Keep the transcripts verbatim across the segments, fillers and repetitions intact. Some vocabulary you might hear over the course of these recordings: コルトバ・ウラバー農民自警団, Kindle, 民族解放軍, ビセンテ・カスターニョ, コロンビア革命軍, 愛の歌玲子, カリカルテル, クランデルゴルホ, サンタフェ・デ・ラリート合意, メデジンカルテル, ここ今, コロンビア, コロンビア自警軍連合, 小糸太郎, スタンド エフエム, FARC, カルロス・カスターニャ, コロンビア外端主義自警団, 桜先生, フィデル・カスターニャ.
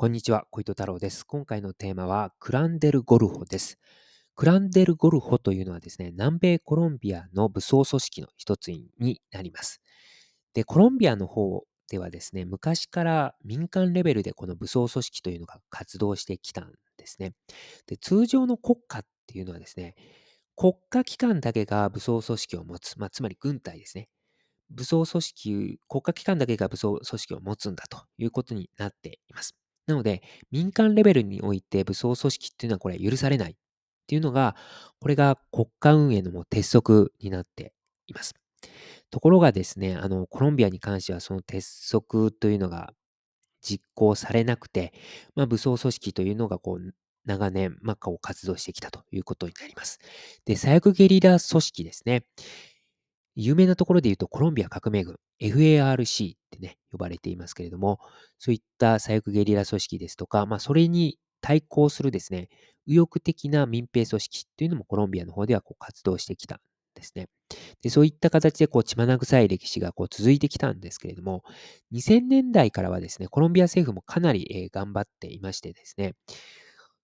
こんにちは、小糸太郎です。今回のテーマはクランデルゴルホです。クランデルゴルホというのはですね、南米コロンビアの武装組織の一つになります。で、コロンビアの方ではですね、昔から民間レベルでこの武装組織というのが活動してきたんですね。で、通常の国家っていうのはですね、国家機関だけが武装組織を持つ、まあ、つまり軍隊ですね。武装組織、国家機関だけが武装組織を持つんだということになっています。なので、民間レベルにおいて武装組織っていうのはこれ許されないっていうのが、これが国家運営のもう鉄則になっています。ところがですね、あの、コロンビアに関してはその鉄則というのが実行されなくて、まあ、武装組織というのがこう、長年、マカオを活動してきたということになります。で、左翼ゲリラ組織ですね。有名なところで言うとコロンビア革命軍 エフ エー アール シー ってね、呼ばれていますけれども、そういった左翼ゲリラ組織ですとか、まあ、それに対抗するですね、右翼的な民兵組織というのもコロンビアの方ではこう活動してきたんですね。で、そういった形でこう血眼臭い歴史がこう続いてきたんですけれども、にせんねんだいからはですね、コロンビア政府もかなり頑張っていましてですね、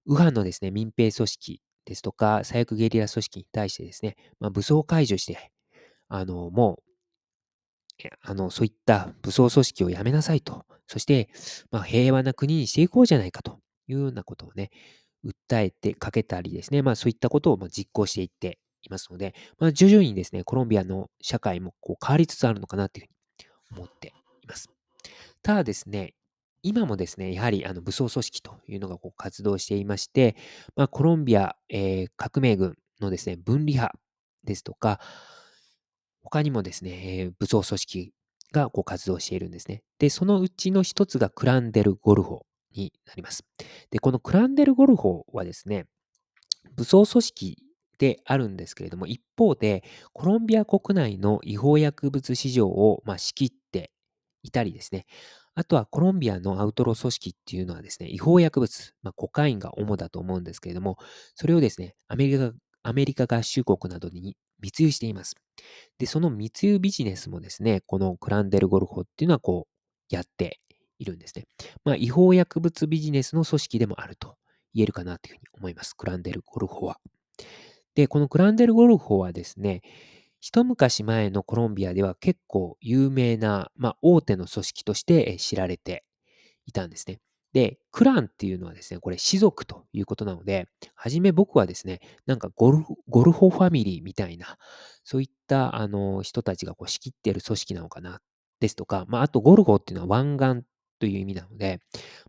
右派のですね、民兵組織ですとか、左翼ゲリラ組織に対してですね、まあ、武装解除して、あのもうあのそういった武装組織をやめなさいと、そして、まあ、平和な国にしていこうじゃないかというようなことをね、訴えてかけたりですね、まあ、そういったことをまあ実行していっていますので、まあ、徐々にですね、コロンビアの社会もこう変わりつつあるのかなというふうに思っています。ただですね、今もですね、やはりあの武装組織というのがこう活動していまして、まあ、コロンビア、えー、革命軍のですね、分離派ですとか、他にもですね、武装組織がこう活動しているんですね。で、そのうちの一つがクランデルゴルホになります。で、このクランデルゴルホはですね、武装組織であるんですけれども、一方でコロンビア国内の違法薬物市場をまあ仕切っていたりですね、あとはコロンビアのアウトロ組織っていうのはですね、違法薬物、まあ、コカインが主だと思うんですけれども、それをですね、アメリカ、アメリカ合衆国などに密輸しています。で、その密輸ビジネスもですね、このクランデルゴルホっていうのはこうやっているんですね。まあ、違法薬物ビジネスの組織でもあると言えるかなというふうに思います。クランデルゴルホは。で、このクランデルゴルホはですね、一昔前のコロンビアでは結構有名な、まあ、大手の組織として知られていたんですね。で、クランっていうのはですね、これ、氏族ということなので、はじめ僕はですね、なんかゴルフ、ゴルホファミリーみたいな、そういったあの人たちがこう仕切っている組織なのかな、ですとか、まあ、あとゴルホっていうのは湾岸という意味なので、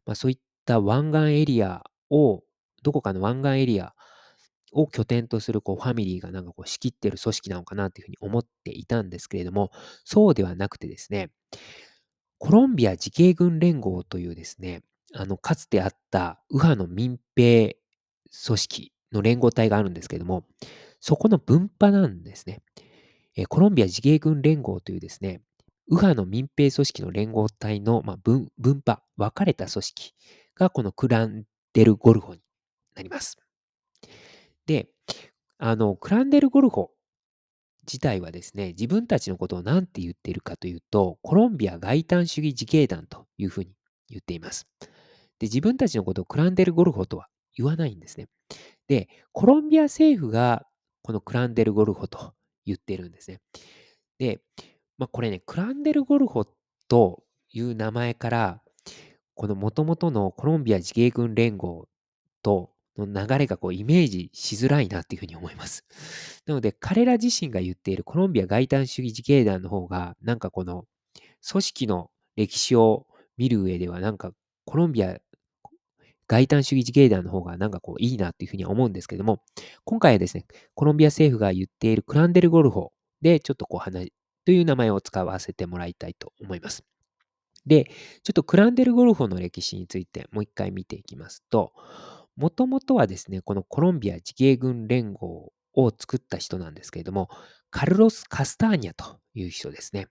まあ、そういった湾岸エリアを、どこかの湾岸エリアを拠点とするこうファミリーがなんかこう仕切っている組織なのかなというふうに思っていたんですけれども、そうではなくてですね、コロンビア自警軍連合というですね、あのかつてあった右派の民兵組織の連合体があるんですけども、そこの分派なんですね。えコロンビア自警軍連合というですね、右派の民兵組織の連合体の、まあ、分, 分派、分かれた組織がこのクランデルゴルホになります。で、あのクランデルゴルホ自体はですね、自分たちのことを何て言っているかというと、コロンビア外端主義自警団というふうに言っています。で、自分たちのことをクランデルゴルホとは言わないんですね。で、コロンビア政府がこのクランデルゴルホと言ってるんですね。で、まあ、これね、クランデルゴルホという名前から、この元々のコロンビア自警軍連合との流れがこうイメージしづらいなっていうふうに思います。なので、彼ら自身が言っているコロンビア外端主義自警団の方が、なんかこの組織の歴史を見る上では、なんかコロンビア外端主義自警団の方がなんかこういいなというふうに思うんですけども、今回はですね、コロンビア政府が言っているクランデルゴルホでちょっとこう話という名前を使わせてもらいたいと思います。で、ちょっとクランデルゴルホの歴史についてもう一回見ていきますと、もともとはですね、このコロンビア自警軍連合を作った人なんですけれども、カルロス・カスターニャという人ですね。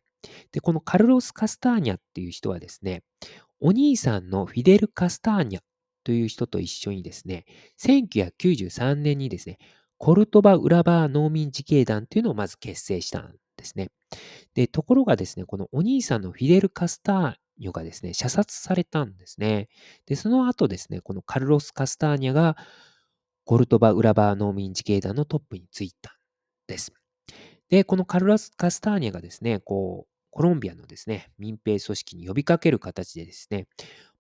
で、このカルロス・カスターニャっていう人はですね、お兄さんのフィデル・カスターニャという人と一緒にですね、せんきゅうひゃくきゅうじゅうさんねんにですね、コルトバ・ウラバー農民自警団というのをまず結成したんですね。で、ところがですね、このお兄さんのフィデル・カスターニョがですね、射殺されたんですね。で、その後ですね、このカルロス・カスターニャがコルトバ・ウラバ農民自警団のトップに就いたんです。で、このカルロス・カスターニャがですね、こう、コロンビアのですね、民兵組織に呼びかける形でですね、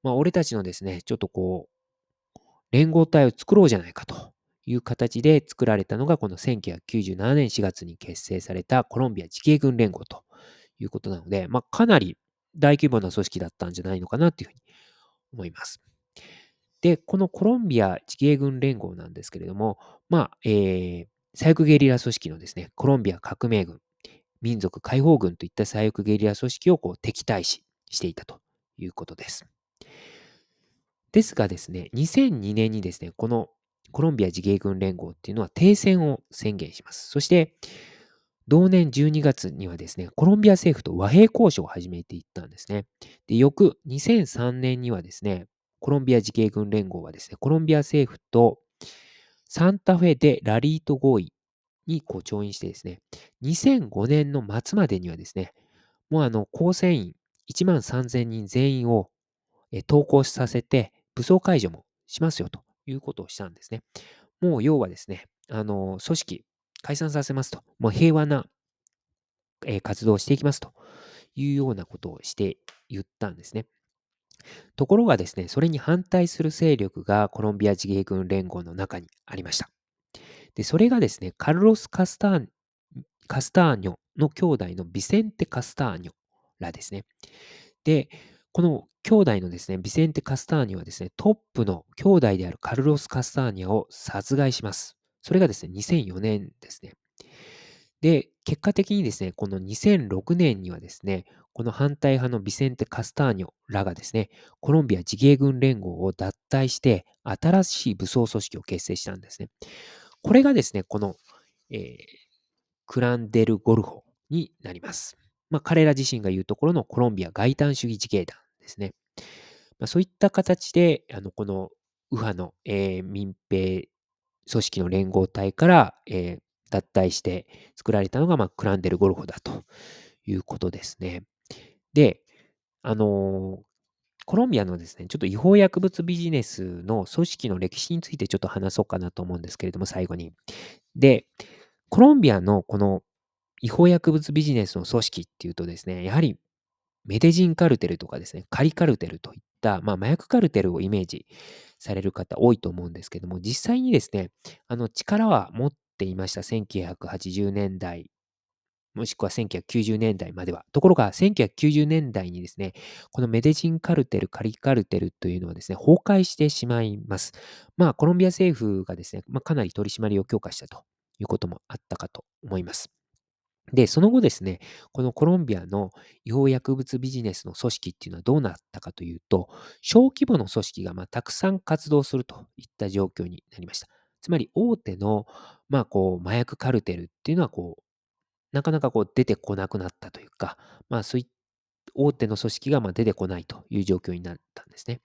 まあ、俺たちのですね、ちょっとこう、連合体を作ろうじゃないかという形で作られたのが、このせんきゅうひゃくきゅうじゅうななねんしがつに結成されたコロンビア自警軍連合ということなので、まあ、かなり大規模な組織だったんじゃないのかなというふうに思います。で、このコロンビア自警軍連合なんですけれども、まあ、えー、左翼ゲリラ組織のですね、コロンビア革命軍、民族解放軍といった左翼ゲリラ組織をこう敵対視していたということです。ですがですね、にせんにねんにですね、このコロンビア自警軍連合っていうのは停戦を宣言します。そして、同年じゅうにがつにはですね、コロンビア政府と和平交渉を始めていったんですね。で、翌にせんさんねんにはですね、コロンビア自警軍連合はですね、コロンビア政府とサンタフェ・デ・ラリート合意にこう調印してですね、にせんごねんの末までにはですね、もうあの構成員いちまんさんぜんにん全員を投降させて武装解除もしますよということをしたんですね。もう要はですね、あの組織解散させますと、もう平和な活動をしていきますというようなことをして言ったんですね。ところがですね、それに反対する勢力がコロンビア自警軍連合の中にありました。で、それがですね、カルロス・カスター、カスターニョの兄弟のビセンテ・カスターニョらですね。で、この兄弟のですね、ビセンテ・カスターニョはですね、トップの兄弟であるカルロス・カスターニョを殺害します。それがですね、にせんよねんですね。で、結果的にですね、このにせんろくねんにはですね、この反対派のビセンテ・カスターニョらがですね、コロンビア自警軍連合を脱退して、新しい武装組織を結成したんですね。これがですね、この、えー、クランデル・ゴルホになります。まあ、彼ら自身が言うところのコロンビア外端主義自警団ですね。まあ、そういった形で、あのこの右派の、えー、民兵組織の連合体から、えー、脱退して作られたのが、まあ、クランデル・ゴルホだということですね。で、あのーコロンビアのですね、ちょっと違法薬物ビジネスの組織の歴史についてちょっと話そうかなと思うんですけれども、最後に。で、コロンビアのこの違法薬物ビジネスの組織っていうとですね、やはりメデジンカルテルとかですね、カリカルテルといった、まあ、麻薬カルテルをイメージされる方多いと思うんですけども、実際にですね、あの力は持っていました。せんきゅうひゃくはちじゅうねんだい。もしくはせんきゅうひゃくきゅうじゅうねんだいまでは。ところが、せんきゅうひゃくきゅうじゅうねんだいにですね、このメデジンカルテル、カリカルテルというのはですね、崩壊してしまいます。まあ、コロンビア政府がですね、まあ、かなり取り締まりを強化したということもあったかと思います。で、その後ですね、このコロンビアの違法薬物ビジネスの組織っていうのはどうなったかというと、小規模の組織がまあたくさん活動するといった状況になりました。つまり、大手の、まあ、こう、麻薬カルテルっていうのは、こう、なかなかこう出てこなくなったというか、まあ、そうい大手の組織がまあ出てこないという状況になったんですね。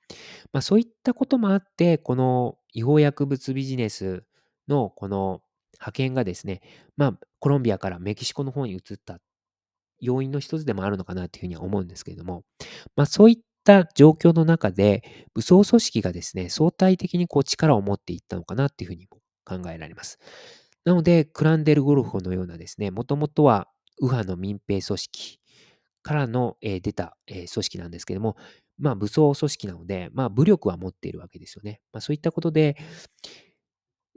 まあ、そういったこともあって、この違法薬物ビジネスのこの派遣がですね、まあ、コロンビアからメキシコの方に移った要因の一つでもあるのかなというふうには思うんですけれども、まあ、そういった状況の中で武装組織がですね、相対的にこう力を持っていったのかなというふうにも考えられます。なので、クランデル・ゴルホのようなですね、もともとは右派の民兵組織からの、えー、出た、えー、組織なんですけども、まあ、武装組織なので、まあ、武力は持っているわけですよね。まあ、そういったことで、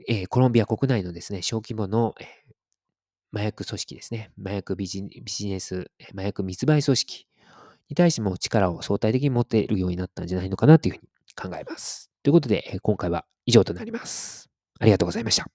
えー、コロンビア国内のですね、小規模の、えー、麻薬組織ですね、麻薬ビジ、ビジネス、麻薬密売組織に対しても力を相対的に持っているようになったんじゃないのかなというふうに考えます。ということで、今回は以上となります。ありがとうございました。